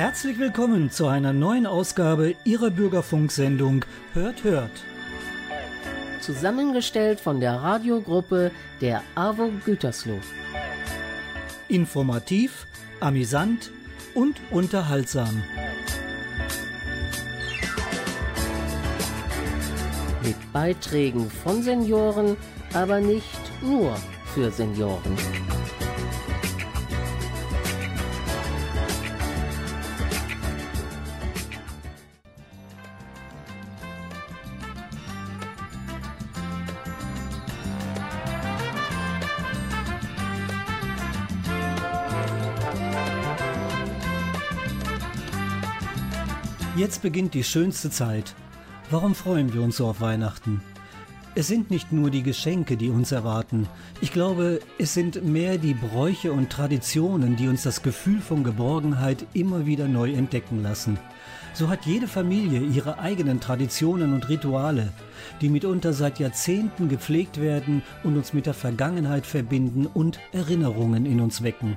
Herzlich willkommen zu einer neuen Ausgabe Ihrer Bürgerfunksendung Hört Hört. Zusammengestellt von der Radiogruppe der AWO Gütersloh. Informativ, amüsant und unterhaltsam. Mit Beiträgen von Senioren, aber nicht nur für Senioren. Jetzt beginnt die schönste Zeit. Warum freuen wir uns so auf Weihnachten? Es sind nicht nur die Geschenke, die uns erwarten. Ich glaube, es sind mehr die Bräuche und Traditionen, die uns das Gefühl von Geborgenheit immer wieder neu entdecken lassen. So hat jede Familie ihre eigenen Traditionen und Rituale, die mitunter seit Jahrzehnten gepflegt werden und uns mit der Vergangenheit verbinden und Erinnerungen in uns wecken.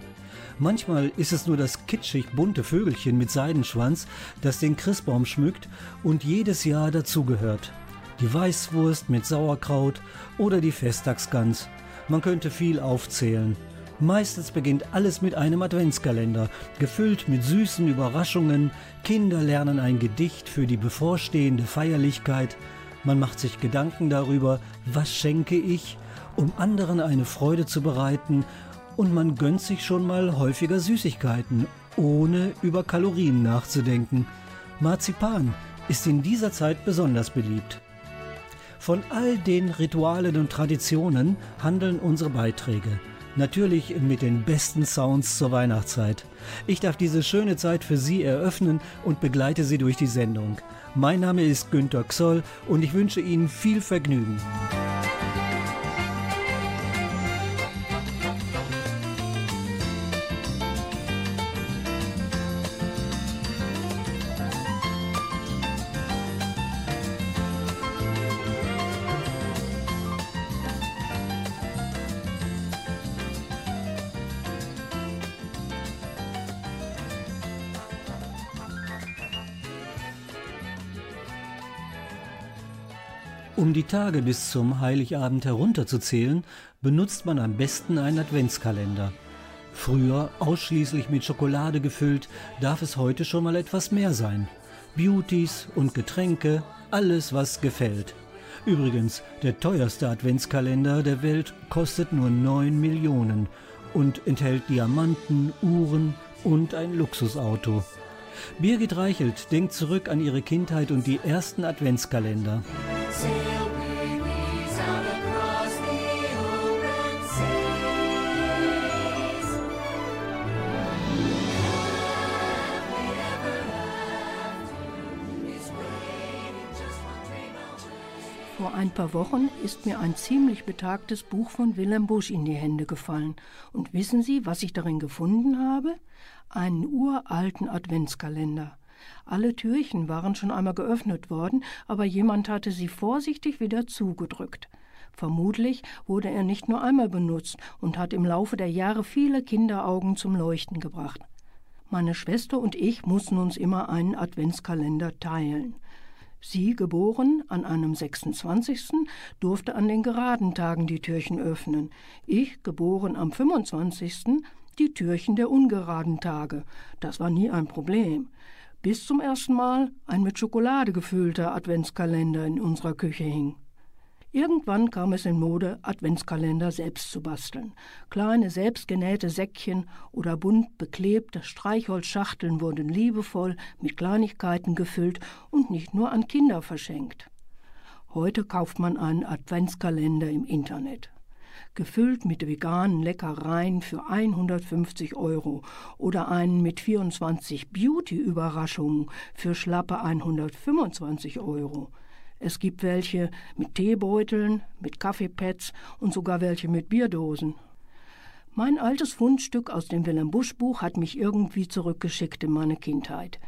Manchmal ist es nur das kitschig bunte Vögelchen mit Seidenschwanz, das den Christbaum schmückt und jedes Jahr dazugehört. Die Weißwurst mit Sauerkraut oder die Festtagsgans. Man könnte viel aufzählen. Meistens beginnt alles mit einem Adventskalender, gefüllt mit süßen Überraschungen. Kinder lernen ein Gedicht für die bevorstehende Feierlichkeit. Man macht sich Gedanken darüber, was schenke ich, um anderen eine Freude zu bereiten. Und man gönnt sich schon mal häufiger Süßigkeiten, ohne über Kalorien nachzudenken. Marzipan ist in dieser Zeit besonders beliebt. Von all den Ritualen und Traditionen handeln unsere Beiträge. Natürlich mit den besten Sounds zur Weihnachtszeit. Ich darf diese schöne Zeit für Sie eröffnen und begleite Sie durch die Sendung. Mein Name ist Günther Ksol und ich wünsche Ihnen viel Vergnügen. Um die Tage bis zum Heiligabend herunterzuzählen, benutzt man am besten einen Adventskalender. Früher ausschließlich mit Schokolade gefüllt, darf es heute schon mal etwas mehr sein. Beauties und Getränke, alles was gefällt. Übrigens, der teuerste Adventskalender der Welt kostet nur 9 Millionen und enthält Diamanten, Uhren und ein Luxusauto. Birgit Reichelt denkt zurück an ihre Kindheit und die ersten Adventskalender. Vor ein paar Wochen ist mir ein ziemlich betagtes Buch von Wilhelm Busch in die Hände gefallen. Und wissen Sie, was ich darin gefunden habe? Einen uralten Adventskalender. Alle Türchen waren schon einmal geöffnet worden, aber jemand hatte sie vorsichtig wieder zugedrückt. Vermutlich wurde er nicht nur einmal benutzt und hat im Laufe der Jahre viele Kinderaugen zum Leuchten gebracht. Meine Schwester und ich mussten uns immer einen Adventskalender teilen. Sie, geboren an einem 26., durfte an den geraden Tagen die Türchen öffnen. Ich, geboren am 25., die Türchen der ungeraden Tage. Das war nie ein Problem. Bis zum ersten Mal ein mit Schokolade gefüllter Adventskalender in unserer Küche hing. Irgendwann kam es in Mode, Adventskalender selbst zu basteln. Kleine selbstgenähte Säckchen oder bunt beklebte Streichholzschachteln wurden liebevoll mit Kleinigkeiten gefüllt und nicht nur an Kinder verschenkt. Heute kauft man einen Adventskalender im Internet. Gefüllt mit veganen Leckereien für 150 € oder einen mit 24 Beauty-Überraschungen für schlappe 125 €. Es gibt welche mit Teebeuteln, mit Kaffeepads und sogar welche mit Bierdosen. Mein altes Fundstück aus dem Wilhelm Busch Buch hat mich irgendwie zurückgeschickt in meine Kindheit.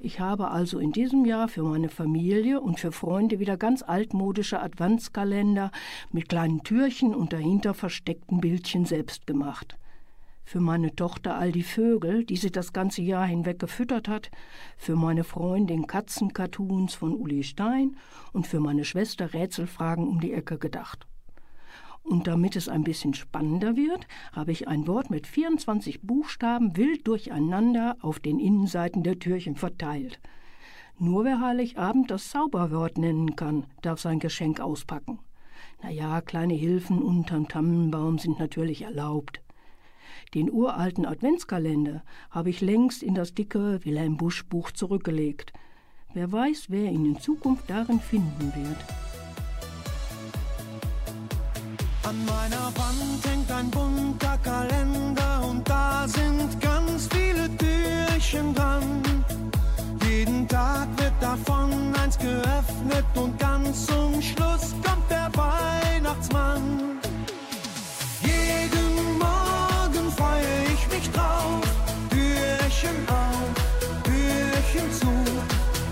Ich habe also in diesem Jahr für meine Familie und für Freunde wieder ganz altmodische Adventskalender mit kleinen Türchen und dahinter versteckten Bildchen selbst gemacht. für meine Tochter all die Vögel, die sie das ganze Jahr hinweg gefüttert hat, für meine Freundin Katzencartoons von Uli Stein und für meine Schwester Rätselfragen um die Ecke gedacht. Und damit es ein bisschen spannender wird, habe ich ein Wort mit 24 Buchstaben wild durcheinander auf den Innenseiten der Türchen verteilt. Nur wer Heiligabend das Zauberwort nennen kann, darf sein Geschenk auspacken. Naja, kleine Hilfen unterm Tannenbaum sind natürlich erlaubt. Den uralten Adventskalender habe ich längst in das dicke Wilhelm Busch Buch zurückgelegt. Wer weiß, wer ihn in Zukunft darin finden wird. An meiner Wand hängt ein bunter Kalender und da sind ganz viele Türchen dran. Jeden Tag wird davon eins geöffnet und ganz zum Schluss kommt der Weihnachtsmann. Jeden Morgen freue ich mich drauf, Türchen auf, Türchen zu.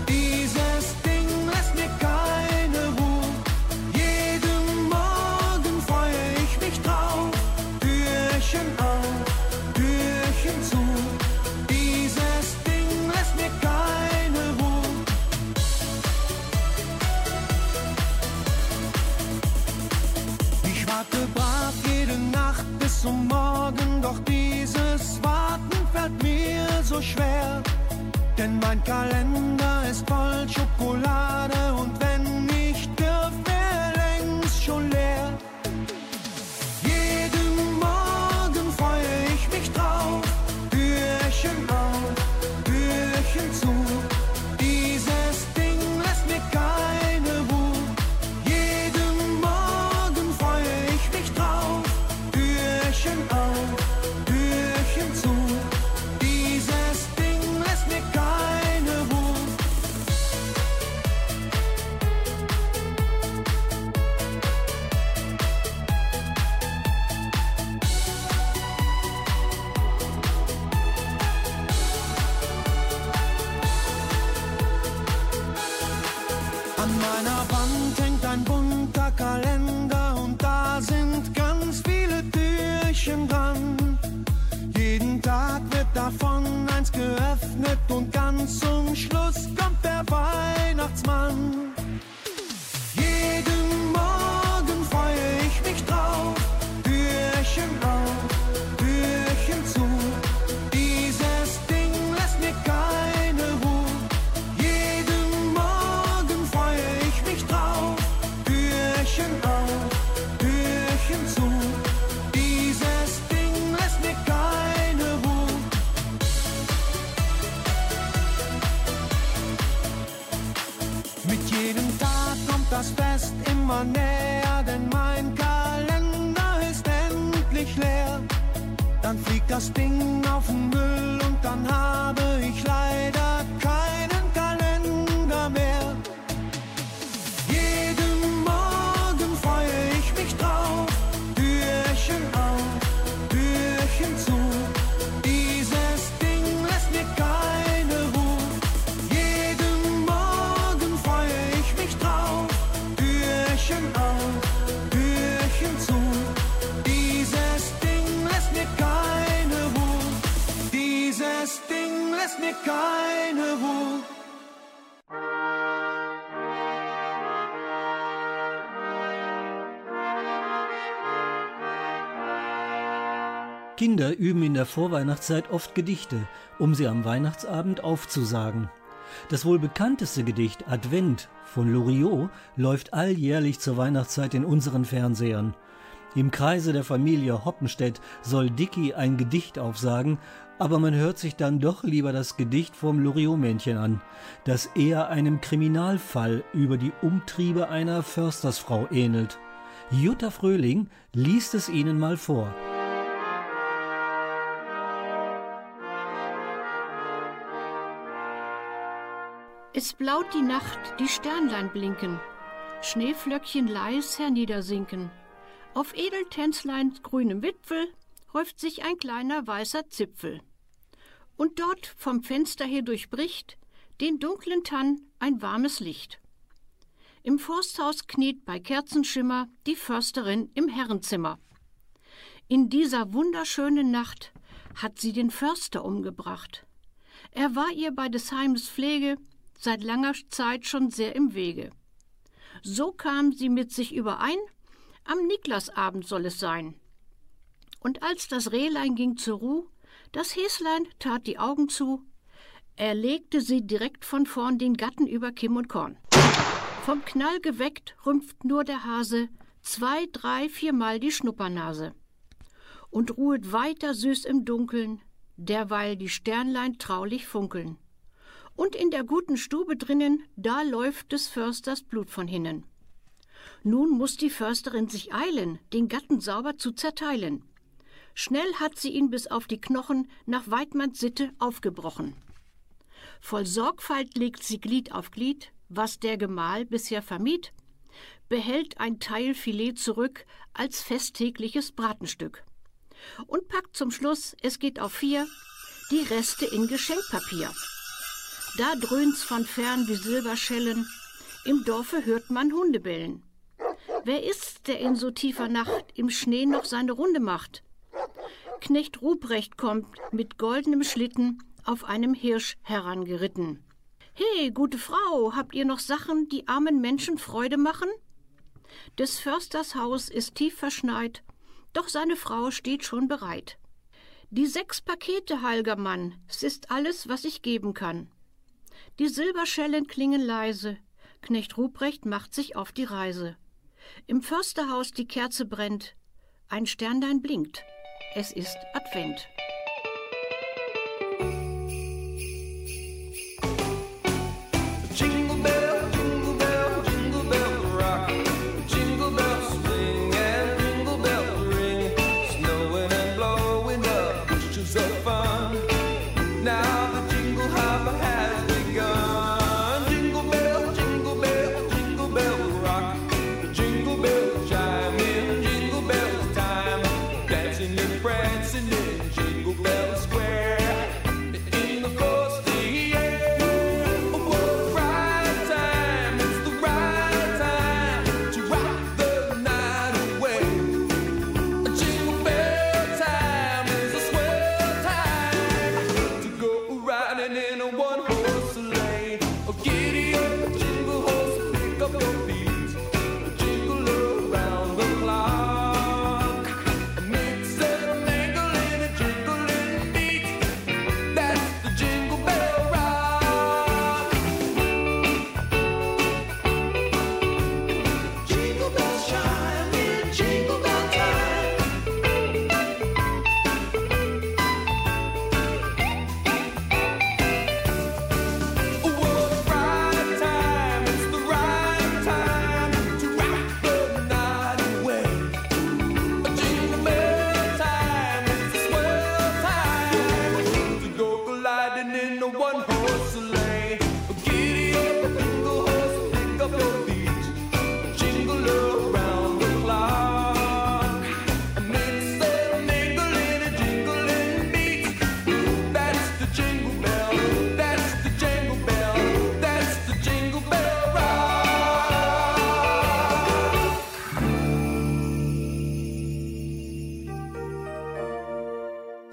Dieses Ding lässt mir keine Ruhe. Jeden Morgen freue ich mich drauf, Türchen auf, Türchen zu. Dieses Ding lässt mir keine Ruhe. Ich warte brav jede Nacht bis zum Morgen, doch dieses Warten fällt mir so schwer. Denn mein Kalender ist voll Schokolade und wenn ich dürfte, wäre längst schon leer. Jeden Morgen freue ich mich drauf, Türchen auf, Türchen zu. Dieses Ding lässt mir keine Ruhe. Jeden Morgen freue ich mich drauf, Türchen auf, Türchen zu. Dieses Ding lässt mir keine Ruhe. An meiner Wand hängt ein bunter Kalender und da sind ganz viele Türchen dran. Jeden Tag wird davon eins geöffnet und ganz zum Schluss kommt der Weihnachtsmann. Jeden Morgen freue ich mich drauf, Türchen auf, Türchen zu. Dieses Ding lässt mir keine Ruhe. Jeden Morgen freue ich mich drauf, Türchen auf, Türchen zu. Dieses Ding lässt mir keine Ruhe. Mit jedem Tag kommt das Fest immer näher, denn mein Kalender ist endlich leer. Dann fliegt das Ding auf den Müll und dann habe ich leider keinen Kalender mehr. Jeden Morgen freue ich mich drauf, Türchen auf, Türchen zu. Dieses Ding lässt mir keine Ruhe. Jeden Morgen freue ich mich drauf, Türchen auf, Türchen zu. Dieses Ding lässt mir keine Ruhe. Dieses Ding lässt mir keine Ruhe. Kinder üben in der Vorweihnachtszeit oft Gedichte, um sie am Weihnachtsabend aufzusagen. Das wohl bekannteste Gedicht, Advent, von Loriot, läuft alljährlich zur Weihnachtszeit in unseren Fernsehern. Im Kreise der Familie Hoppenstedt soll Dicky ein Gedicht aufsagen, aber man hört sich dann doch lieber das Gedicht vom Loriot-Männchen an, das eher einem Kriminalfall über die Umtriebe einer Förstersfrau ähnelt. Jutta Fröhling liest es Ihnen mal vor. Es blaut die Nacht, die Sternlein blinken, Schneeflöckchen leis herniedersinken. Auf Edeltänzleins grünem Wipfel häuft sich ein kleiner weißer Zipfel. Und dort vom Fenster her durchbricht den dunklen Tann ein warmes Licht. Im Forsthaus kniet bei Kerzenschimmer die Försterin im Herrenzimmer. In dieser wunderschönen Nacht hat sie den Förster umgebracht. Er war ihr bei des Heimes Pflege seit langer Zeit schon sehr im Wege. So kam sie mit sich überein, am Niklasabend soll es sein. Und als das Rehlein ging zur Ruh, das Häslein tat die Augen zu, er legte sie direkt von vorn den Gatten über Kimm und Korn. Vom Knall geweckt rümpft nur der Hase 2, 3, 4-mal die Schnuppernase und ruhet weiter süß im Dunkeln, derweil die Sternlein traulich funkeln. Und in der guten Stube drinnen, da läuft des Försters Blut von hinnen. Nun muß die Försterin sich eilen, den Gatten sauber zu zerteilen. Schnell hat sie ihn bis auf die Knochen nach Weidmanns Sitte aufgebrochen. Voll Sorgfalt legt sie Glied auf Glied, was der Gemahl bisher vermied, behält ein Teil Filet zurück als festtägliches Bratenstück. Und packt zum Schluss, es geht auf 4, die Reste in Geschenkpapier. Da dröhnt's von fern wie Silberschellen, im Dorfe hört man Hunde bellen. Wer ist's, der in so tiefer Nacht im Schnee noch seine Runde macht? Knecht Ruprecht kommt mit goldenem Schlitten auf einem Hirsch herangeritten. »He, gute Frau, habt ihr noch Sachen, die armen Menschen Freude machen?« Des Försters Haus ist tief verschneit, doch seine Frau steht schon bereit. »Die 6 Pakete, Halgermann, es ist alles, was ich geben kann.« Die Silberschellen klingen leise, Knecht Ruprecht macht sich auf die Reise. Im Försterhaus die Kerze brennt, ein Sternlein blinkt, es ist Advent.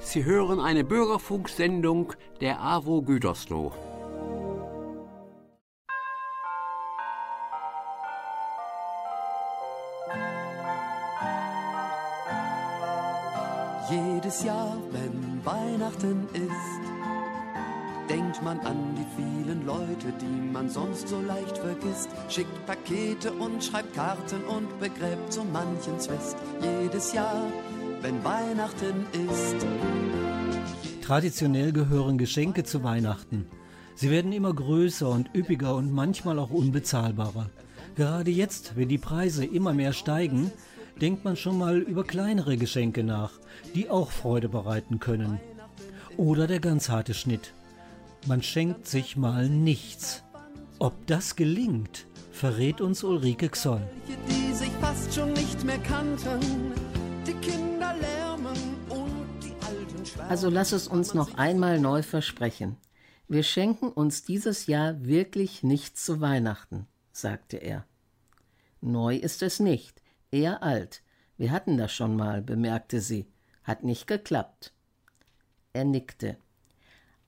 Sie hören eine Bürgerfunksendung der AWO Gütersloh. Jedes Jahr, wenn Weihnachten ist, denkt man an die vielen Leute, die man sonst so leicht vergisst, schickt Pakete und schreibt Karten und begräbt so manchens Fest. Jedes Jahr, wenn Weihnachten ist. Traditionell gehören Geschenke zu Weihnachten. Sie werden immer größer und üppiger und manchmal auch unbezahlbarer. Gerade jetzt, wenn die Preise immer mehr steigen, denkt man schon mal über kleinere Geschenke nach, die auch Freude bereiten können. Oder der ganz harte Schnitt. Man schenkt sich mal nichts. Ob das gelingt, verrät uns Ulrike Ksol. Die sich fast schon nicht mehr kannten, die Kinder lärmen und die alten Schwärmen. Also lass es uns noch einmal neu versprechen. Wir schenken uns dieses Jahr wirklich nichts zu Weihnachten, sagte er. Neu ist es nicht, eher alt. Wir hatten das schon mal, bemerkte sie. Hat nicht geklappt. Er nickte.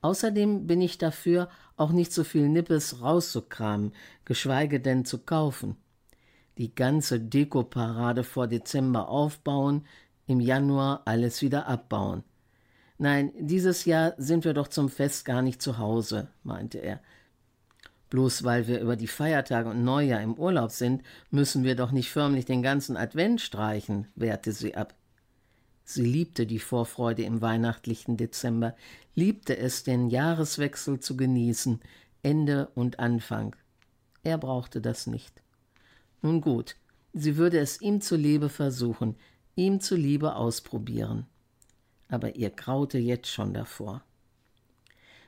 Außerdem bin ich dafür, auch nicht so viel Nippes rauszukramen, geschweige denn zu kaufen. Die ganze Dekoparade vor Dezember aufbauen, im Januar alles wieder abbauen. Nein, dieses Jahr sind wir doch zum Fest gar nicht zu Hause, meinte er. Bloß weil wir über die Feiertage und Neujahr im Urlaub sind, müssen wir doch nicht förmlich den ganzen Advent streichen, wehrte sie ab. Sie liebte die Vorfreude im weihnachtlichen Dezember, liebte es, den Jahreswechsel zu genießen, Ende und Anfang. Er brauchte das nicht. Nun gut, sie würde es ihm zuliebe versuchen, ihm zuliebe ausprobieren. Aber ihr graute jetzt schon davor.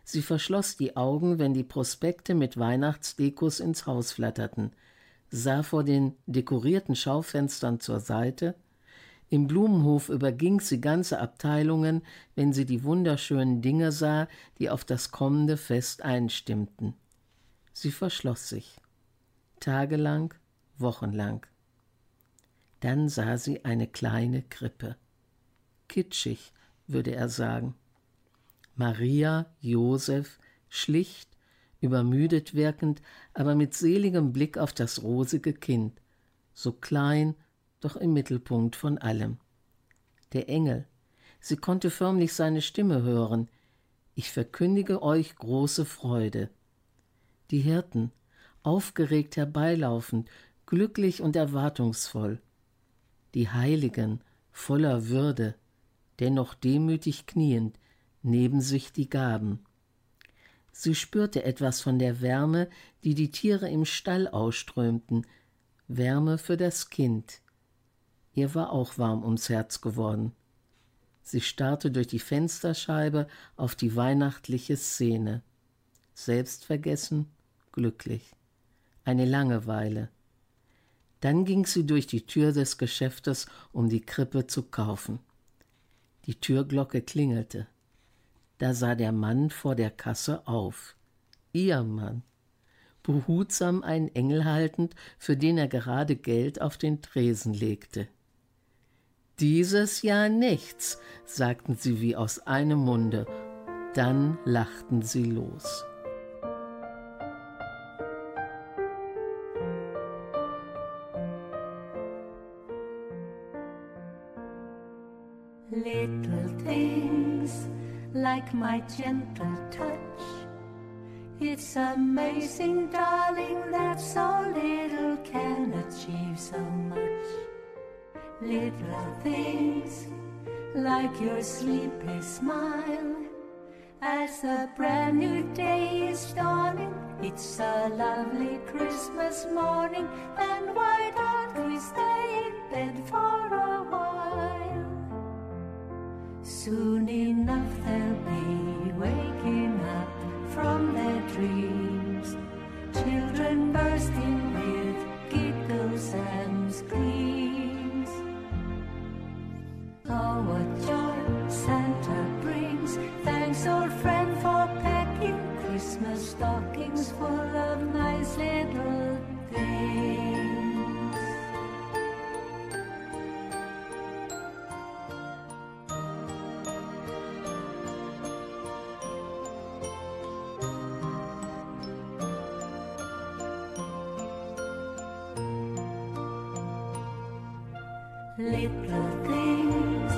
Sie verschloss die Augen, wenn die Prospekte mit Weihnachtsdekos ins Haus flatterten, sah vor den dekorierten Schaufenstern zur Seite. Im Blumenhof überging sie ganze Abteilungen, wenn sie die wunderschönen Dinge sah, die auf das kommende Fest einstimmten. Sie verschloss sich. Tagelang, wochenlang. Dann sah sie eine kleine Krippe. Kitschig, würde er sagen. Maria, Josef, schlicht, übermüdet wirkend, aber mit seligem Blick auf das rosige Kind. So klein, doch im Mittelpunkt von allem. Der Engel. Sie konnte förmlich seine Stimme hören. Ich verkündige euch große Freude. Die Hirten, aufgeregt herbeilaufend, glücklich und erwartungsvoll. Die Heiligen, voller Würde, dennoch demütig kniend, neben sich die Gaben. Sie spürte etwas von der Wärme, die die Tiere im Stall ausströmten, Wärme für das Kind. Ihr war auch warm ums Herz geworden. Sie starrte durch die Fensterscheibe auf die weihnachtliche Szene. Selbstvergessen, glücklich. Eine Langeweile. Dann ging sie durch die Tür des Geschäftes, um die Krippe zu kaufen. Die Türglocke klingelte. Da sah der Mann vor der Kasse auf. Ihr Mann. Behutsam einen Engel haltend, für den er gerade Geld auf den Tresen legte. »Dieses Jahr nichts«, sagten sie wie aus einem Munde. Dann lachten sie los. Little things like my gentle touch. It's amazing, darling, that so little can achieve so much. Little things like your sleepy smile. As a brand new day is dawning, it's a lovely Christmas morning, and why don't we stay in bed for a while? Soon enough they'll be waking up from their dreams, children bursting with giggles and screams. Oh, what joy Santa brings! Thanks, old friend, for packing Christmas stockings full of nice little things. Little things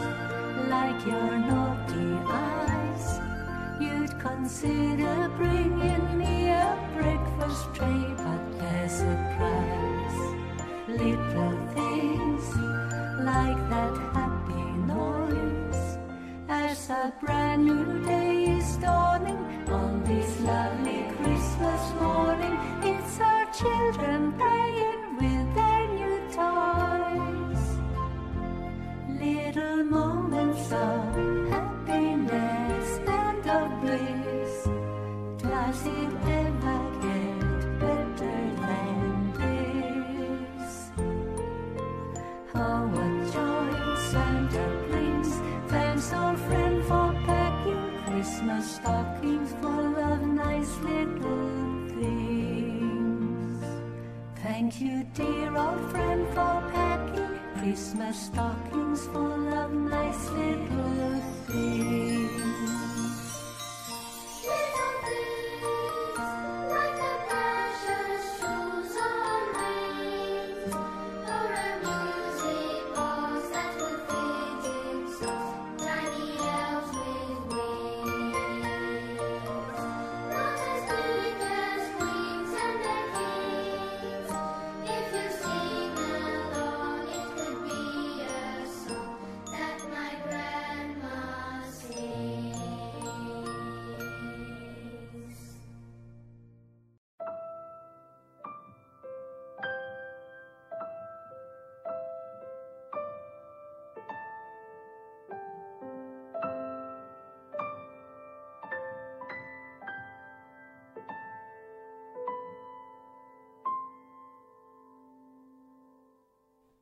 like your naughty eyes. You'd consider bringing me a breakfast tray, but there's a price. Little things like that happy noise. As a brand new day is dawning on this lovely Christmas morning, it's our children playing with their new toys. Little moments of happiness and of bliss. Does it ever get better than this? Oh, what joy Santa brings! Thanks, old friend, for packing Christmas stockings full of nice little things. Thank you, dear old friend, for packing Christmas stockings full of nice little things.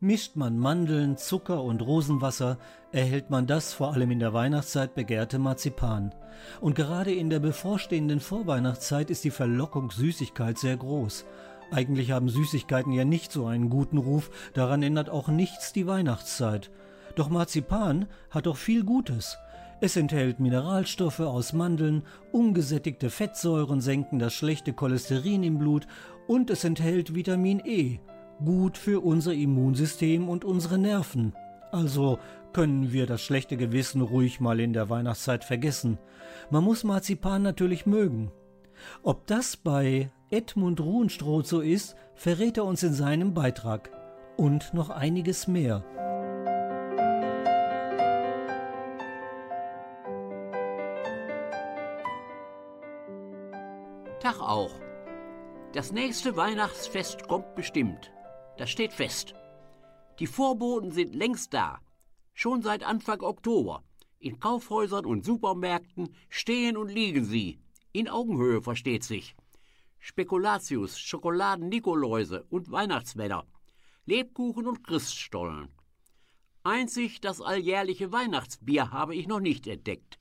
Mischt man Mandeln, Zucker und Rosenwasser, erhält man das vor allem in der Weihnachtszeit begehrte Marzipan. Und gerade in der bevorstehenden Vorweihnachtszeit ist die Verlockung Süßigkeit sehr groß. Eigentlich haben Süßigkeiten ja nicht so einen guten Ruf, daran ändert auch nichts die Weihnachtszeit. Doch Marzipan hat doch viel Gutes. Es enthält Mineralstoffe aus Mandeln, ungesättigte Fettsäuren senken das schlechte Cholesterin im Blut und es enthält Vitamin E. Gut für unser Immunsystem und unsere Nerven. Also können wir das schlechte Gewissen ruhig mal in der Weihnachtszeit vergessen. Man muss Marzipan natürlich mögen. Ob das bei Edmund Ruhenstroth so ist, verrät er uns in seinem Beitrag. Und noch einiges mehr. Tag auch. Das nächste Weihnachtsfest kommt bestimmt. Das steht fest. Die Vorboten sind längst da. Schon seit Anfang Oktober. In Kaufhäusern und Supermärkten stehen und liegen sie. In Augenhöhe, versteht sich. Spekulatius, Schokoladen-Nikoläuse und Weihnachtsmänner. Lebkuchen und Christstollen. Einzig das alljährliche Weihnachtsbier habe ich noch nicht entdeckt.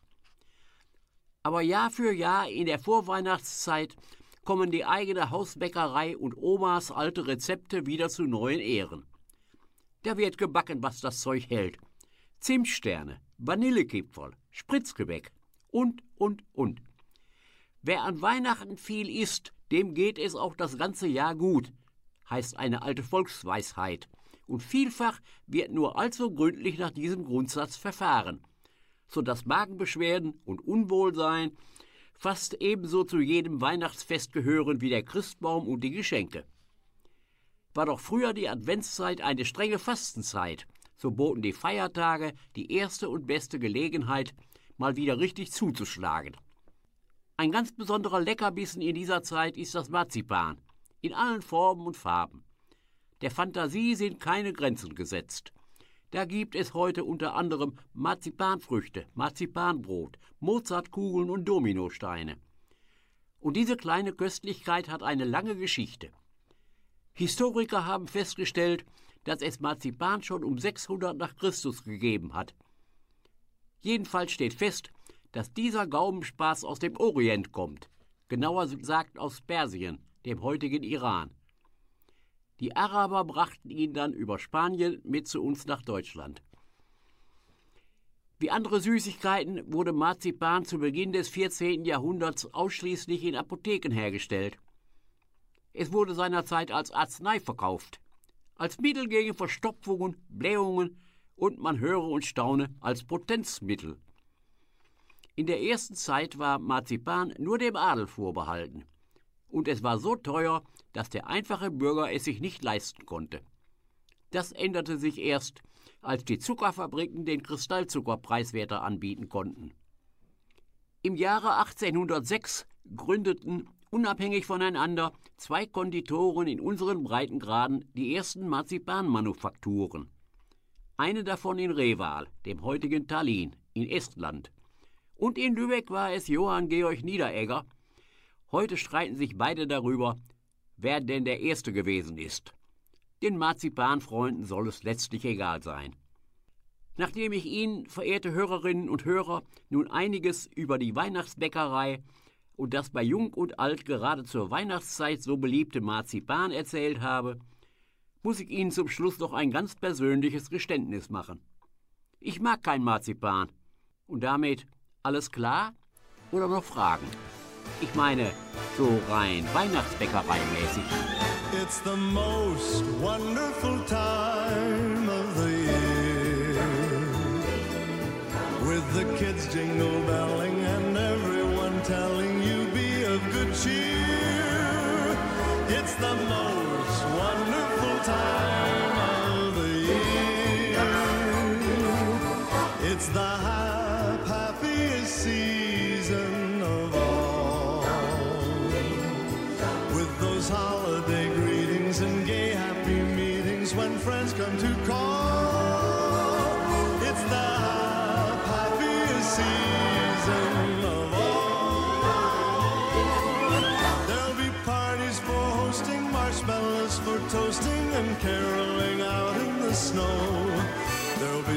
Aber Jahr für Jahr in der Vorweihnachtszeit kommen die eigene Hausbäckerei und Omas alte Rezepte wieder zu neuen Ehren. Da wird gebacken, was das Zeug hält. Zimtsterne, Vanillekipferl, Spritzgebäck und. Wer an Weihnachten viel isst, dem geht es auch das ganze Jahr gut, heißt eine alte Volksweisheit. Und vielfach wird nur allzu gründlich nach diesem Grundsatz verfahren, sodass Magenbeschwerden und Unwohlsein fast ebenso zu jedem Weihnachtsfest gehören wie der Christbaum und die Geschenke. War doch früher die Adventszeit eine strenge Fastenzeit, so boten die Feiertage die erste und beste Gelegenheit, mal wieder richtig zuzuschlagen. Ein ganz besonderer Leckerbissen in dieser Zeit ist das Marzipan, in allen Formen und Farben. Der Fantasie sind keine Grenzen gesetzt. Da gibt es heute unter anderem Marzipanfrüchte, Marzipanbrot, Mozartkugeln und Dominosteine. Und diese kleine Köstlichkeit hat eine lange Geschichte. Historiker haben festgestellt, dass es Marzipan schon um 600 nach Christus gegeben hat. Jedenfalls steht fest, dass dieser Gaumenspaß aus dem Orient kommt, genauer gesagt aus Persien, dem heutigen Iran. Die Araber brachten ihn dann über Spanien mit zu uns nach Deutschland. Wie andere Süßigkeiten wurde Marzipan zu Beginn des 14. Jahrhunderts ausschließlich in Apotheken hergestellt. Es wurde seinerzeit als Arznei verkauft, als Mittel gegen Verstopfungen, Blähungen und, man höre und staune, als Potenzmittel. In der ersten Zeit war Marzipan nur dem Adel vorbehalten. Und es war so teuer, dass der einfache Bürger es sich nicht leisten konnte. Das änderte sich erst, als die Zuckerfabriken den Kristallzucker preiswerter anbieten konnten. Im Jahre 1806 gründeten, unabhängig voneinander, zwei Konditoren in unseren Breitengraden die ersten Marzipanmanufakturen. Eine davon in Reval, dem heutigen Tallinn, in Estland. Und in Lübeck war es Johann Georg Niederegger. Heute streiten sich beide darüber, wer denn der Erste gewesen ist. Den Marzipanfreunden soll es letztlich egal sein. Nachdem ich Ihnen, verehrte Hörerinnen und Hörer, nun einiges über die Weihnachtsbäckerei und das bei Jung und Alt gerade zur Weihnachtszeit so beliebte Marzipan erzählt habe, muss ich Ihnen zum Schluss noch ein ganz persönliches Geständnis machen. Ich mag kein Marzipan. Und damit alles klar oder noch Fragen? Ich meine, so rein Weihnachtsbäckerei-mäßig. It's the most wonderful time of the year. With the kids jingle belling and everyone telling you be of good cheer. It's the most wonderful time of the year. It's the happiest season. Holiday greetings and gay happy meetings when friends come to call. It's the happiest season of all. There'll be parties for hosting, marshmallows for toasting, and caroling out in the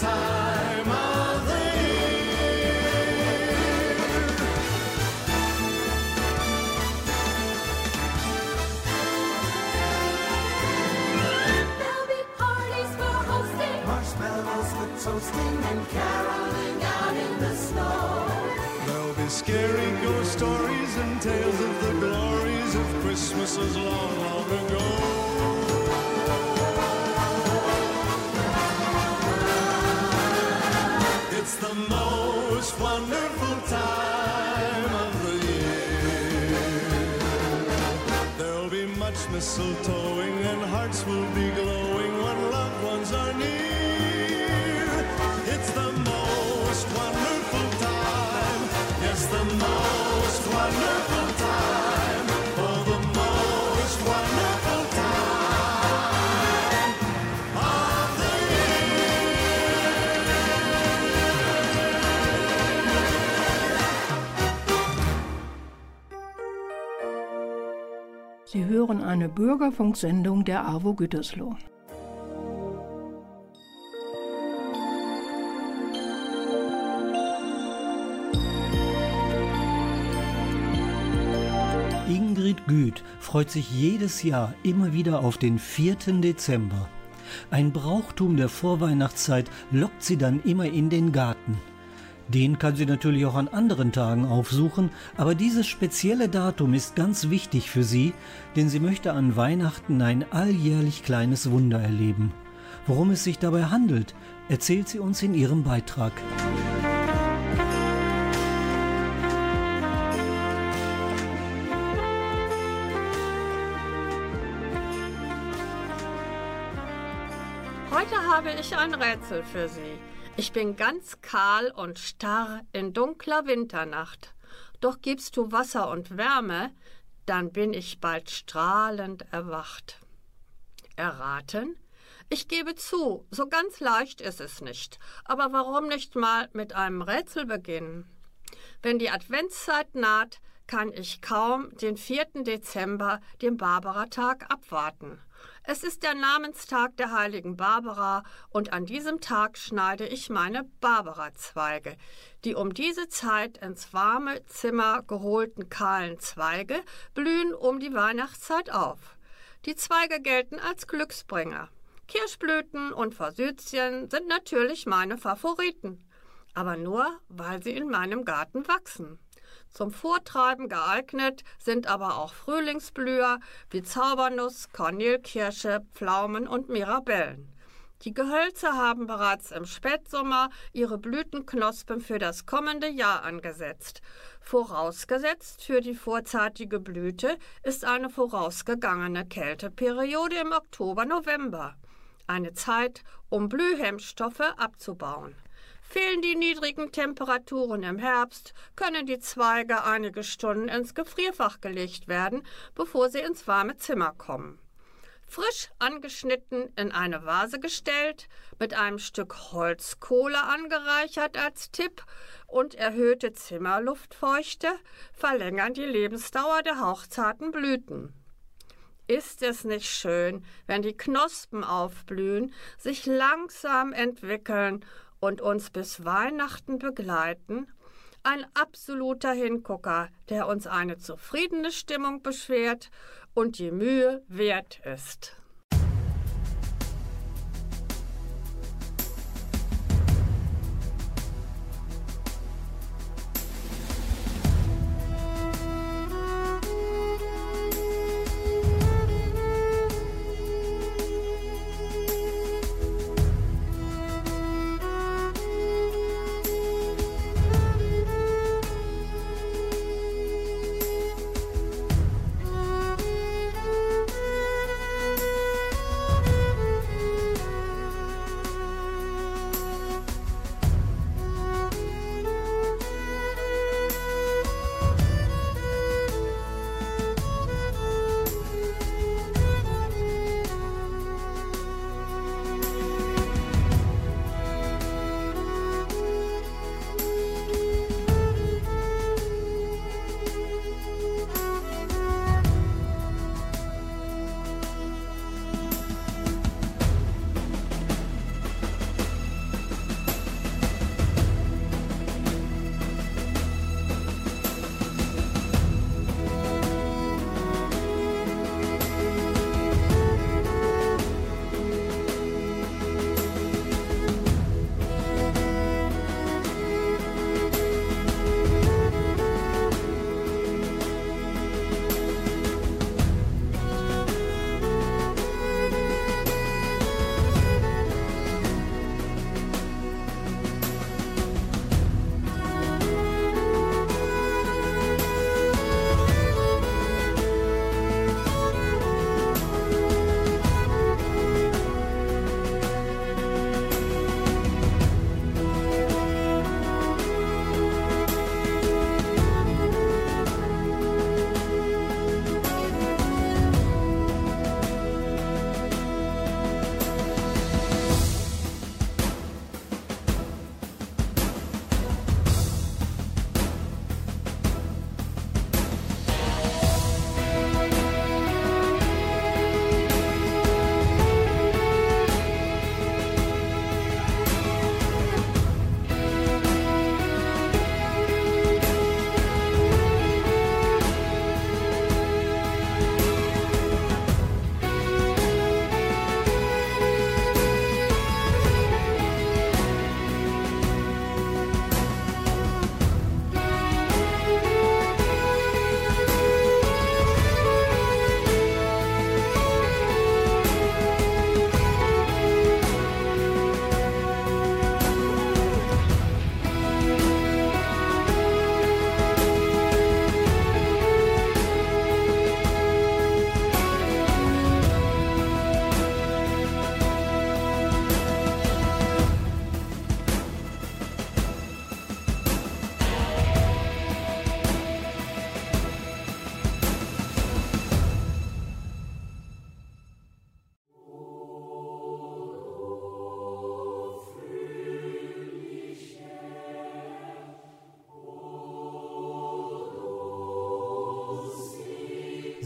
time of the year. Toasting and caroling out in the snow. There'll be scary ghost stories and tales of the glories of Christmases long, long ago. It's the most wonderful time of the year. There'll be much mistletoeing and hearts will be glowing when loved ones are near. It's the most wonderful time. Yes, the most wonderful time. Oh, the most wonderful time of the year. Sie hören eine Bürgerfunksendung der AWO Gütersloh. Güth freut sich jedes Jahr immer wieder auf den 4. Dezember. Ein Brauchtum der Vorweihnachtszeit lockt sie dann immer in den Garten. Den kann sie natürlich auch an anderen Tagen aufsuchen, aber dieses spezielle Datum ist ganz wichtig für sie, denn sie möchte an Weihnachten ein alljährlich kleines Wunder erleben. Worum es sich dabei handelt, erzählt sie uns in ihrem Beitrag. Heute habe ich ein Rätsel für Sie. Ich bin ganz kahl und starr in dunkler Winternacht. Doch gibst du Wasser und Wärme, dann bin ich bald strahlend erwacht. Erraten? Ich gebe zu, so ganz leicht ist es nicht. Aber warum nicht mal mit einem Rätsel beginnen? Wenn die Adventszeit naht, kann ich kaum den 4. Dezember, den Barbaratag, abwarten. Es ist der Namenstag der heiligen Barbara und an diesem Tag schneide ich meine Barbarazweige. Die um diese Zeit ins warme Zimmer geholten kahlen Zweige blühen um die Weihnachtszeit auf. Die Zweige gelten als Glücksbringer. Kirschblüten und Forsythien sind natürlich meine Favoriten, aber nur, weil sie in meinem Garten wachsen. Zum Vortreiben geeignet sind aber auch Frühlingsblüher wie Zaubernuss, Kornelkirsche, Pflaumen und Mirabellen. Die Gehölze haben bereits im Spätsommer ihre Blütenknospen für das kommende Jahr angesetzt. Vorausgesetzt für die vorzeitige Blüte ist eine vorausgegangene Kälteperiode im Oktober/November. Eine Zeit, um Blühhemmstoffe abzubauen. Fehlen die niedrigen Temperaturen im Herbst, können die Zweige einige Stunden ins Gefrierfach gelegt werden, bevor sie ins warme Zimmer kommen. Frisch angeschnitten in eine Vase gestellt, mit einem Stück Holzkohle angereichert als Tipp und erhöhte Zimmerluftfeuchte verlängern die Lebensdauer der hauchzarten Blüten. Ist es nicht schön, wenn die Knospen aufblühen, sich langsam entwickeln und uns bis Weihnachten begleiten? Ein absoluter Hingucker, der uns eine zufriedene Stimmung beschert und die Mühe wert ist.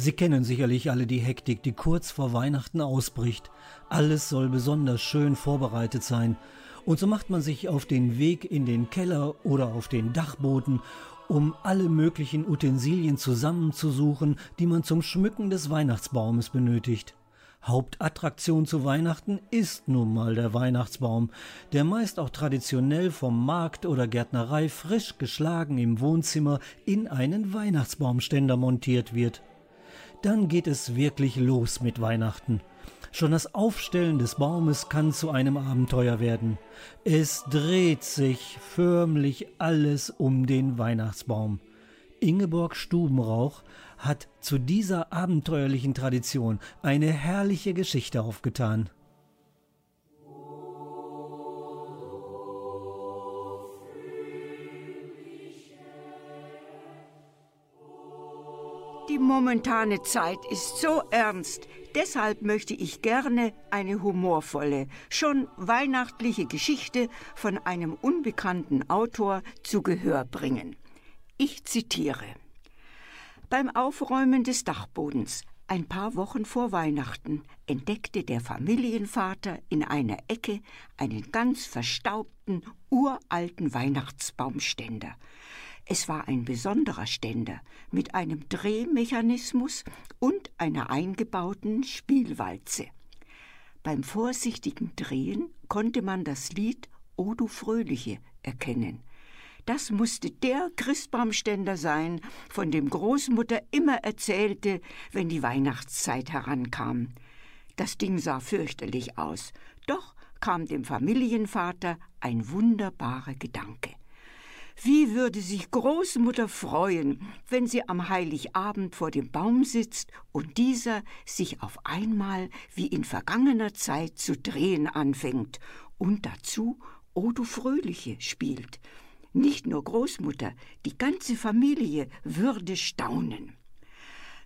Sie kennen sicherlich alle die Hektik, die kurz vor Weihnachten ausbricht. Alles soll besonders schön vorbereitet sein. Und so macht man sich auf den Weg in den Keller oder auf den Dachboden, um alle möglichen Utensilien zusammenzusuchen, die man zum Schmücken des Weihnachtsbaumes benötigt. Hauptattraktion zu Weihnachten ist nun mal der Weihnachtsbaum, der meist auch traditionell vom Markt oder Gärtnerei frisch geschlagen im Wohnzimmer in einen Weihnachtsbaumständer montiert wird. Dann geht es wirklich los mit Weihnachten. Schon das Aufstellen des Baumes kann zu einem Abenteuer werden. Es dreht sich förmlich alles um den Weihnachtsbaum. Ingeborg Stubenrauch hat zu dieser abenteuerlichen Tradition eine herrliche Geschichte aufgetan. Die momentane Zeit ist so ernst, deshalb möchte ich gerne eine humorvolle, schon weihnachtliche Geschichte von einem unbekannten Autor zu Gehör bringen. Ich zitiere: Beim Aufräumen des Dachbodens, ein paar Wochen vor Weihnachten, entdeckte der Familienvater in einer Ecke einen ganz verstaubten, uralten Weihnachtsbaumständer. Es war ein besonderer Ständer mit einem Drehmechanismus und einer eingebauten Spielwalze. Beim vorsichtigen Drehen konnte man das Lied »O du Fröhliche« erkennen. Das musste der Christbaumständer sein, von dem Großmutter immer erzählte, wenn die Weihnachtszeit herankam. Das Ding sah fürchterlich aus, doch kam dem Familienvater ein wunderbarer Gedanke. Wie würde sich Großmutter freuen, wenn sie am Heiligabend vor dem Baum sitzt und dieser sich auf einmal wie in vergangener Zeit zu drehen anfängt und dazu »O du Fröhliche« spielt. Nicht nur Großmutter, die ganze Familie würde staunen.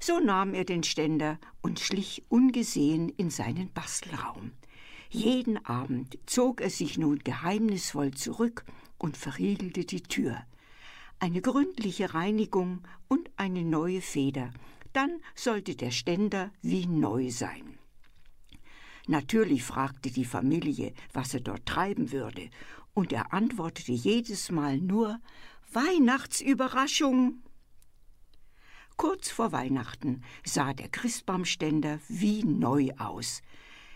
So nahm er den Ständer und schlich ungesehen in seinen Bastelraum. Jeden Abend zog er sich nun geheimnisvoll zurück und verriegelte die Tür. Eine gründliche Reinigung und eine neue Feder. Dann sollte der Ständer wie neu sein. Natürlich fragte die Familie, was er dort treiben würde, und er antwortete jedes Mal nur: Weihnachtsüberraschung! Kurz vor Weihnachten sah der Christbaumständer wie neu aus.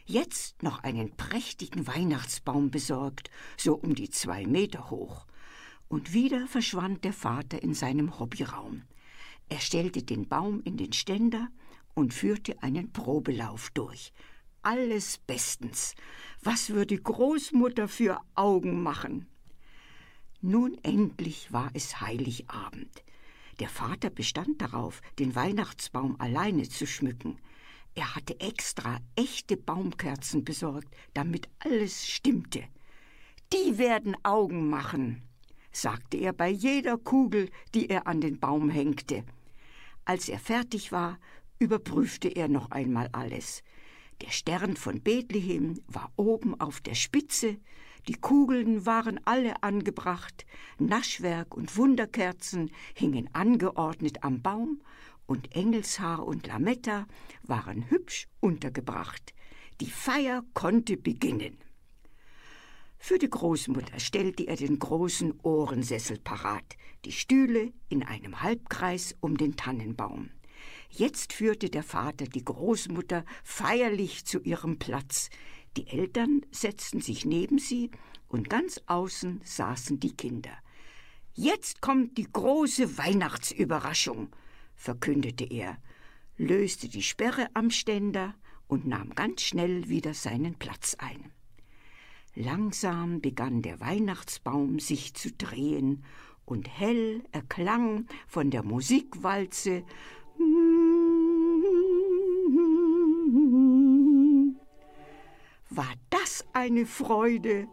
Jetzt noch einen prächtigen Weihnachtsbaum besorgt, so um die 2 Meter hoch. Und wieder verschwand der Vater in seinem Hobbyraum. Er stellte den Baum in den Ständer und führte einen Probelauf durch. Alles bestens. Was würde Großmutter für Augen machen? Nun endlich war es Heiligabend. Der Vater bestand darauf, den Weihnachtsbaum alleine zu schmücken. Er hatte extra echte Baumkerzen besorgt, damit alles stimmte. Die werden Augen machen, sagte er bei jeder Kugel, die er an den Baum hängte. Als er fertig war, überprüfte er noch einmal alles. Der Stern von Bethlehem war oben auf der Spitze, die Kugeln waren alle angebracht, Naschwerk und Wunderkerzen hingen angeordnet am Baum und Engelshaar und Lametta waren hübsch untergebracht. Die Feier konnte beginnen. Für die Großmutter stellte er den großen Ohrensessel parat, die Stühle in einem Halbkreis um den Tannenbaum. Jetzt führte der Vater die Großmutter feierlich zu ihrem Platz. Die Eltern setzten sich neben sie und ganz außen saßen die Kinder. »Jetzt kommt die große Weihnachtsüberraschung«, verkündete er, löste die Sperre am Ständer und nahm ganz schnell wieder seinen Platz ein. Langsam begann der Weihnachtsbaum sich zu drehen und hell erklang von der Musikwalze »War das eine Freude!«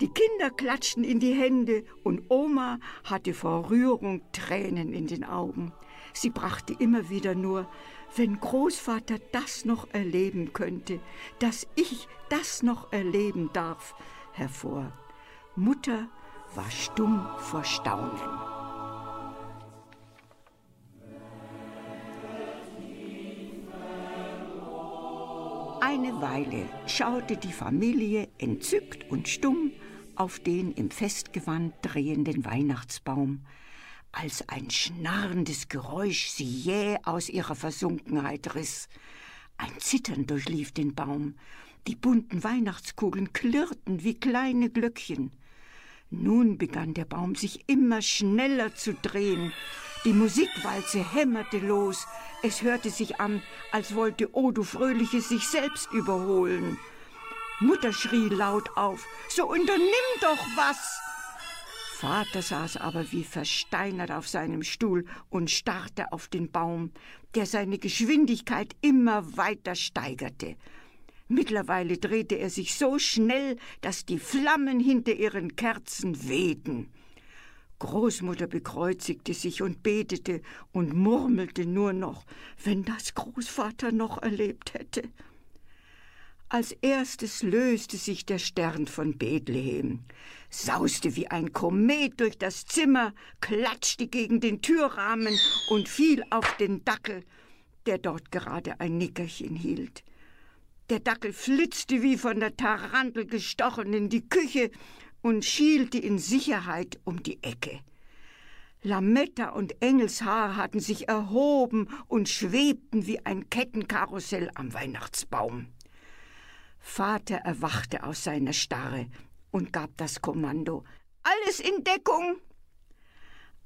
Die Kinder klatschten in die Hände und Oma hatte vor Rührung Tränen in den Augen. Sie brachte immer wieder nur: »Wenn Großvater das noch erleben könnte, dass ich das noch erleben darf«, hervor. Mutter war stumm vor Staunen. eine Weile schaute die Familie entzückt und stumm auf den im Festgewand drehenden Weihnachtsbaum, als ein schnarrendes Geräusch sie jäh aus ihrer Versunkenheit riss. Ein Zittern durchlief den Baum, die bunten Weihnachtskugeln klirrten wie kleine Glöckchen. Nun begann der Baum sich immer schneller zu drehen. Die Musikwalze hämmerte los. Es hörte sich an, als wollte Odo Fröhliches sich selbst überholen. Mutter schrie laut auf, »So unternimm doch was!« Vater saß aber wie versteinert auf seinem Stuhl und starrte auf den Baum, der seine Geschwindigkeit immer weiter steigerte. Mittlerweile drehte er sich so schnell, dass die Flammen hinter ihren Kerzen wehten. Großmutter bekreuzigte sich und betete und murmelte nur noch, wenn das Großvater noch erlebt hätte. Als erstes löste sich der Stern von Bethlehem, sauste wie ein Komet durch das Zimmer, klatschte gegen den Türrahmen und fiel auf den Dackel, der dort gerade ein Nickerchen hielt. Der Dackel flitzte wie von der Tarantel gestochen in die Küche und schielte in Sicherheit um die Ecke. Lametta und Engelshaar hatten sich erhoben und schwebten wie ein Kettenkarussell am Weihnachtsbaum. Vater erwachte aus seiner Starre und gab das Kommando: »Alles in Deckung!«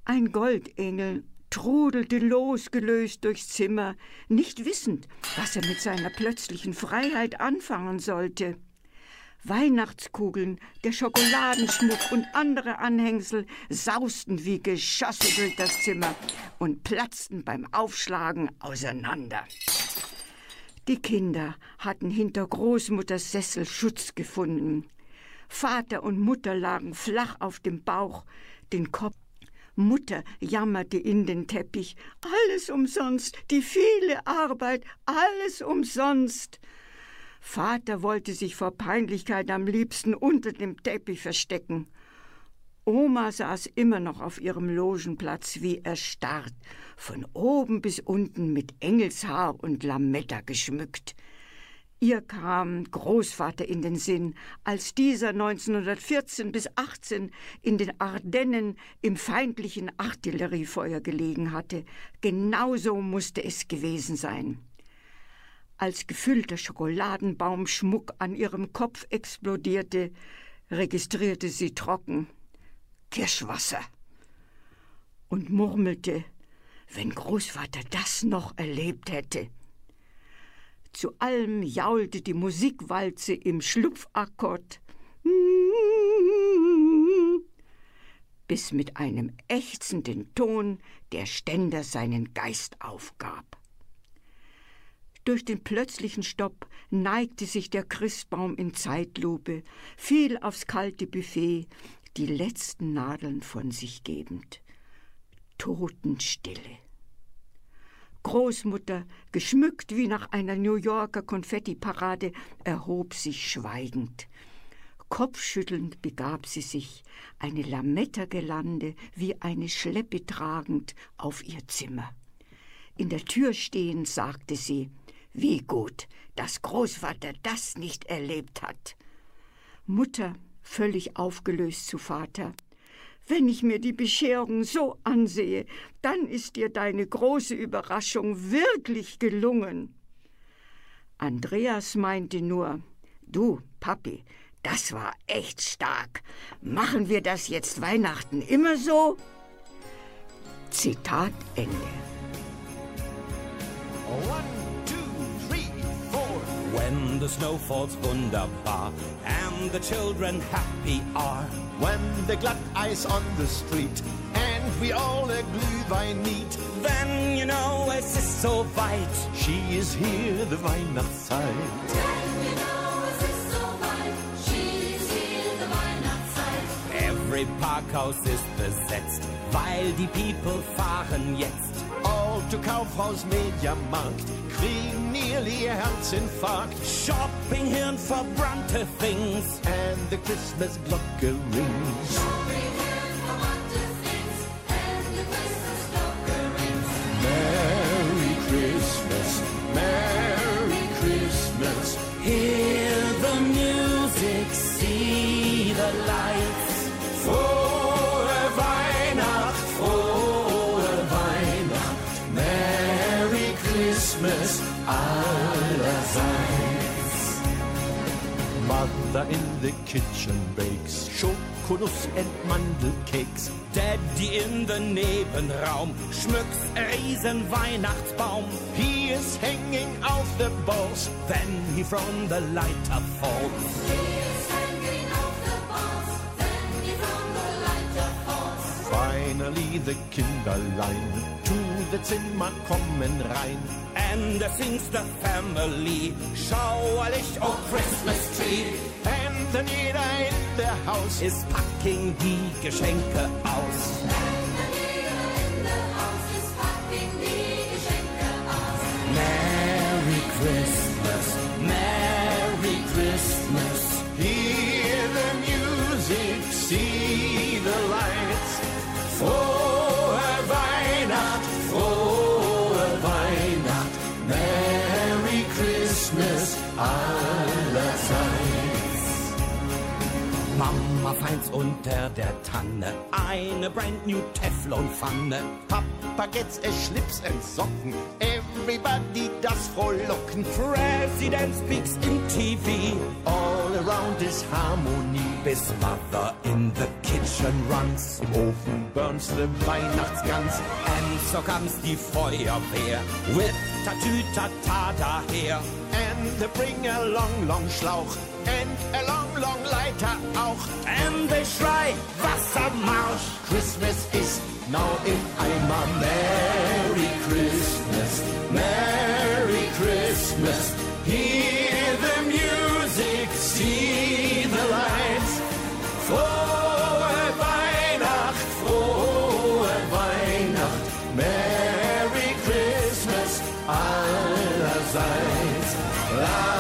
Ein Goldengel trudelte losgelöst durchs Zimmer, nicht wissend, was er mit seiner plötzlichen Freiheit anfangen sollte. Weihnachtskugeln, der Schokoladenschmuck und andere Anhängsel sausten wie Geschosse durch das Zimmer und platzten beim Aufschlagen auseinander. Die Kinder hatten hinter Großmutters Sessel Schutz gefunden. Vater und Mutter lagen flach auf dem Bauch, den Kopf. Mutter jammerte in den Teppich. Alles umsonst, die viele Arbeit, alles umsonst. Vater wollte sich vor Peinlichkeit am liebsten unter dem Teppich verstecken. Oma saß immer noch auf ihrem Logenplatz wie erstarrt, von oben bis unten mit Engelshaar und Lametta geschmückt. Ihr kam Großvater in den Sinn, als dieser 1914 bis 18 in den Ardennen im feindlichen Artilleriefeuer gelegen hatte. Genauso musste es gewesen sein. Als gefüllter Schokoladenbaumschmuck an ihrem Kopf explodierte, registrierte sie trocken: Kirschwasser, und murmelte, wenn Großvater das noch erlebt hätte. Zu allem jaulte die Musikwalze im Schlupfakkord, bis mit einem ächzenden Ton der Ständer seinen Geist aufgab. Durch den plötzlichen Stopp neigte sich der Christbaum in Zeitlupe, fiel aufs kalte Buffet, die letzten Nadeln von sich gebend. Totenstille. Großmutter, geschmückt wie nach einer New Yorker Konfettiparade, erhob sich schweigend. Kopfschüttelnd begab sie sich, eine Lametta-Girlande wie eine Schleppe tragend, auf ihr Zimmer. In der Tür stehend sagte sie: »Wie gut, dass Großvater das nicht erlebt hat.« Mutter, völlig aufgelöst, zu Vater: »Wenn ich mir die Bescherung so ansehe, dann ist dir deine große Überraschung wirklich gelungen.« Andreas meinte nur: »Du, Papi, das war echt stark. Machen wir das jetzt Weihnachten immer so?« Zitat Ende. 1, 2, 3, 4. When the snow falls, wunderbar. And the children happy are. When the glut ice on the street and we all a Glühwein meet, then you know es ist so weit. She is here, the Weihnachtszeit. Then you know es ist so weit. She is here, the Weihnachtszeit. Every Parkhaus ist besetzt, weil die People fahren jetzt. All to Kaufhaus, Mediamarkt, kriegen nearly a Herzinfarkt. Shopping, hirnverbrannte things, and the Christmas Glocke rings. Shopping, hirnverbrannte things, and the Christmas Glocke rings. Merry Christmas, Merry Christmas. Christmas allerseits. Mother in the kitchen bakes Schokonuss and Mandelcakes. Daddy in the Nebenraum schmückt a riesen Weihnachtsbaum. He is hanging off the balls, then he from the lighter falls. Finally the Kinderlein to the Zimmer kommen rein. And there sings the family, schauerlich, oh Christmas tree. And then jeder in der Haus ist packing die Geschenke aus. And then jeder in der Haus ist packing die Geschenke aus. Merry Christmas, Merry Christmas. Hear the music, see the lights. Frohe Weihnacht, Merry Christmas allerseits. Mama feins unter der Tanne, eine brand new Teflonpfanne. Papa gets a Schlips and Socken, everybody does frohlocken. President speaks in TV, all around is harmony. Bis Mother in the kitchen runs, im Ofen burns the Weihnachtskranz. And so comes die Feuerwehr, with tatütata daher. And they bring a long, long Schlauch, and a long, long Leiter auch. And they schrei, Wassermarsch! Christmas is now in Eimer. Merry Christmas, Merry Christmas. Hear the music, see the lights. Frohe Weihnacht, Merry Christmas allerseits. La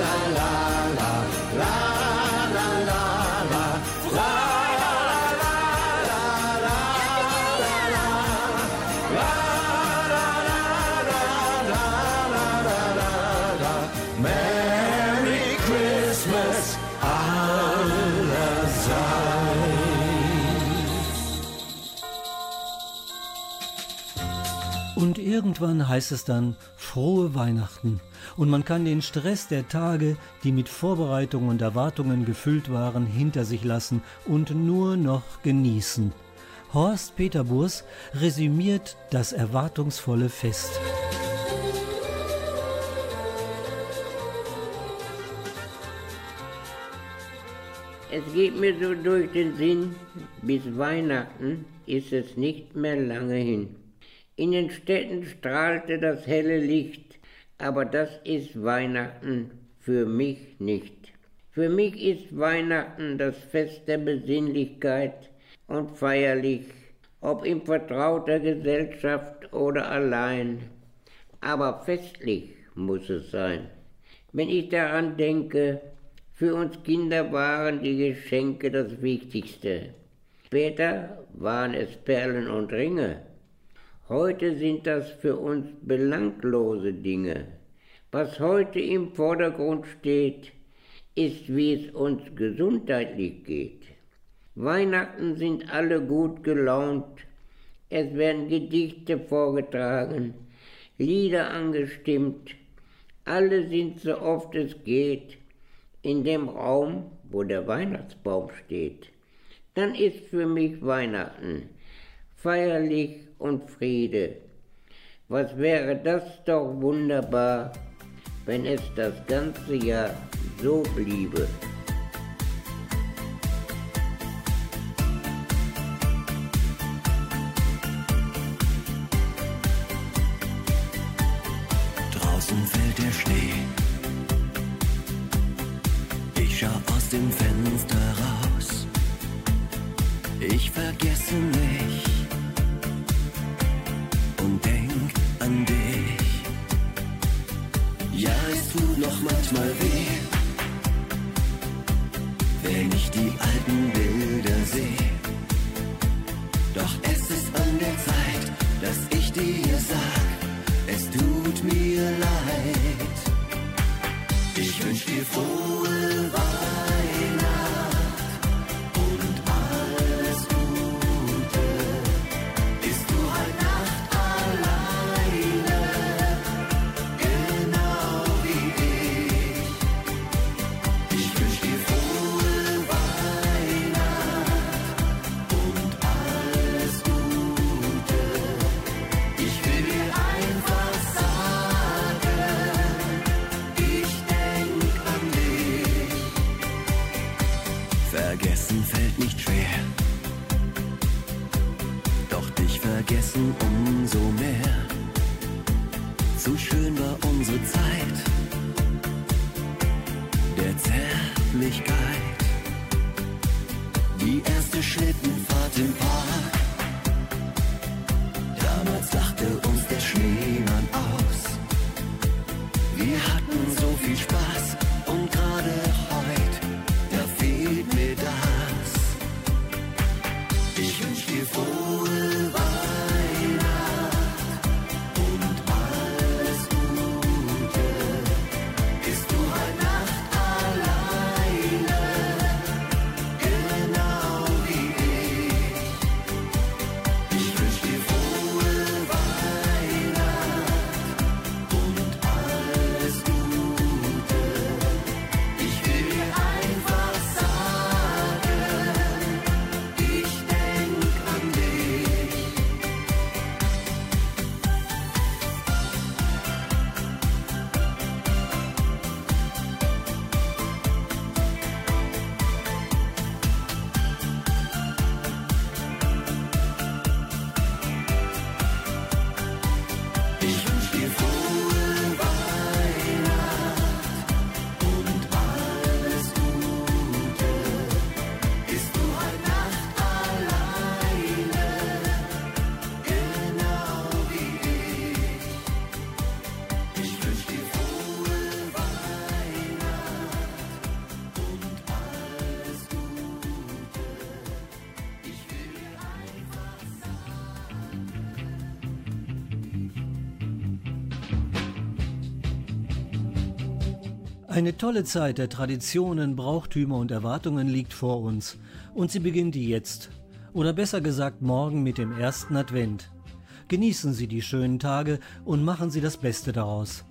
la la la, la la la la, la la la la, la la la, Merry Christmas allerseits. Und irgendwann heißt es dann frohe Weihnachten und man kann den Stress der Tage, die mit Vorbereitungen und Erwartungen gefüllt waren, hinter sich lassen und nur noch genießen. Horst Peterburs resümiert das erwartungsvolle Fest. Es geht mir so durch den Sinn, bis Weihnachten ist es nicht mehr lange hin. In den Städten strahlte das helle Licht, aber das ist Weihnachten für mich nicht. Für mich ist Weihnachten das Fest der Besinnlichkeit und feierlich, ob in vertrauter Gesellschaft oder allein. Aber festlich muss es sein. Wenn ich daran denke, für uns Kinder waren die Geschenke das Wichtigste. Später waren es Perlen und Ringe. Heute sind das für uns belanglose Dinge. Was heute im Vordergrund steht, ist, wie es uns gesundheitlich geht. Weihnachten sind alle gut gelaunt, es werden Gedichte vorgetragen, Lieder angestimmt, alle sind so oft es geht in dem Raum, wo der Weihnachtsbaum steht. Dann ist für mich Weihnachten feierlich und Friede. Was wäre das doch wunderbar, wenn es das ganze Jahr so bliebe. Draußen fällt der Schnee. Ich schau aus dem Fenster raus. Ich vergesse mich. Denk an dich. Ja, es tut noch manchmal weh, wenn ich die alten Bilder sehe. Doch es ist an der Zeit, dass ich dir sag, es tut mir leid. Ich wünsch dir frohe Weihnachten. Eine tolle Zeit der Traditionen, Brauchtümer und Erwartungen liegt vor uns. Und sie beginnt jetzt. Oder besser gesagt morgen mit dem ersten Advent. Genießen Sie die schönen Tage und machen Sie das Beste daraus.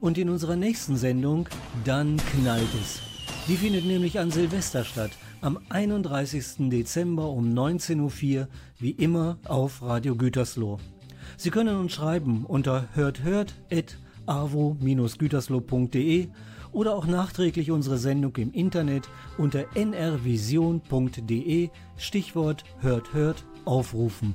Und in unserer nächsten Sendung, dann knallt es. Die findet nämlich an Silvester statt, am 31. Dezember um 19:04 Uhr, wie immer auf Radio Gütersloh. Sie können uns schreiben unter hörthört@awo-gütersloh.de oder auch nachträglich unsere Sendung im Internet unter nrwision.de, Stichwort Hört Hört, aufrufen.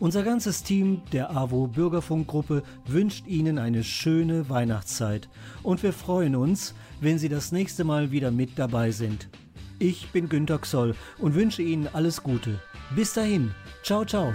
Unser ganzes Team der AWO Bürgerfunkgruppe wünscht Ihnen eine schöne Weihnachtszeit und wir freuen uns, wenn Sie das nächste Mal wieder mit dabei sind. Ich bin Günther Ksol und wünsche Ihnen alles Gute. Bis dahin. Ciao, ciao.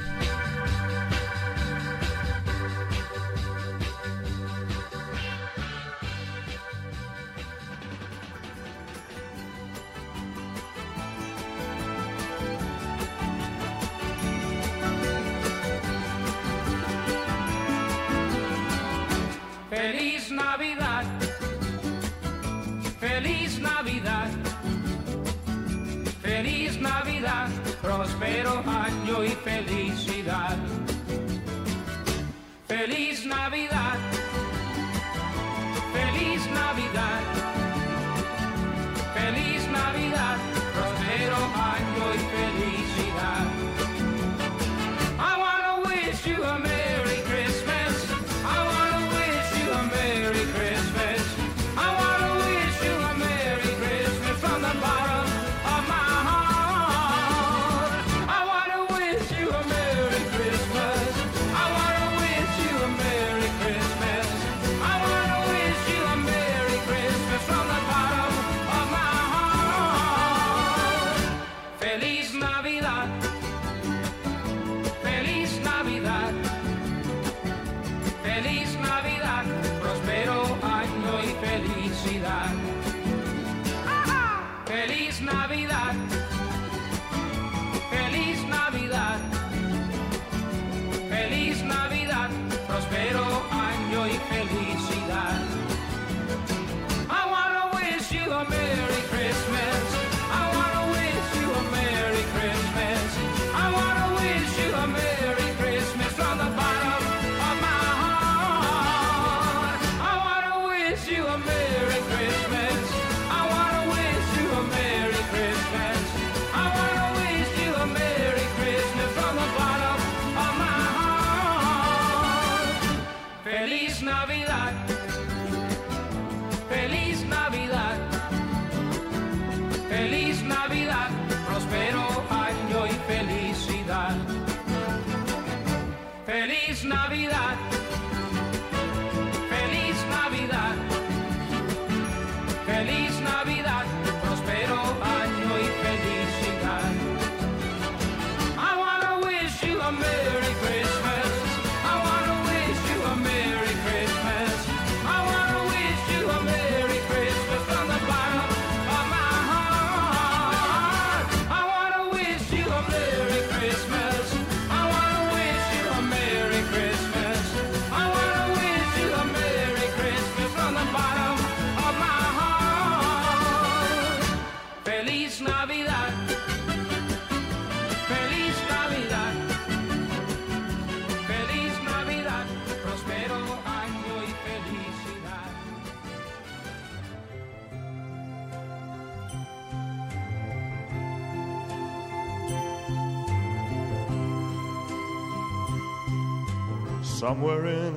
Somewhere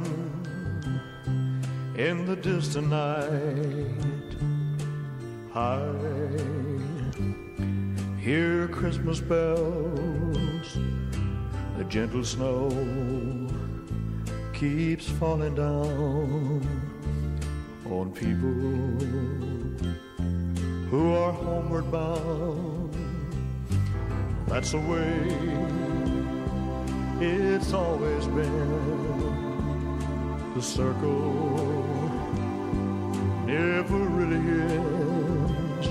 in the distant night, I hear Christmas bells. The gentle snow keeps falling down on people who are homeward bound. That's the way it's always been. The circle never really ends.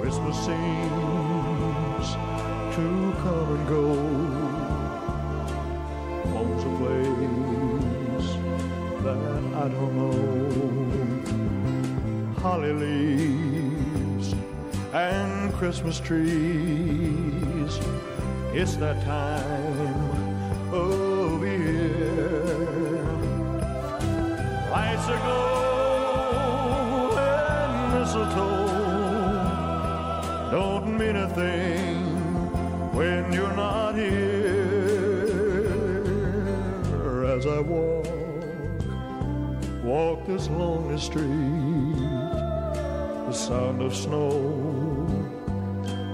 Christmas seems to come and go. Home's a place that I don't know holly leaves and Christmas trees. It's that time of year. Lights are glow and mistletoe don't mean a thing when you're not here. As I walk this lonely street, the sound of snow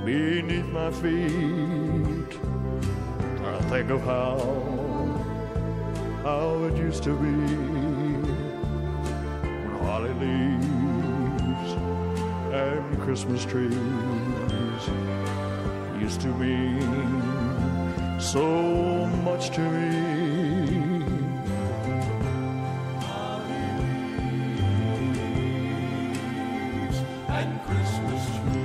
beneath my feet. I think of how it used to be when holly leaves and Christmas trees used to mean so much to me. Christmas tree.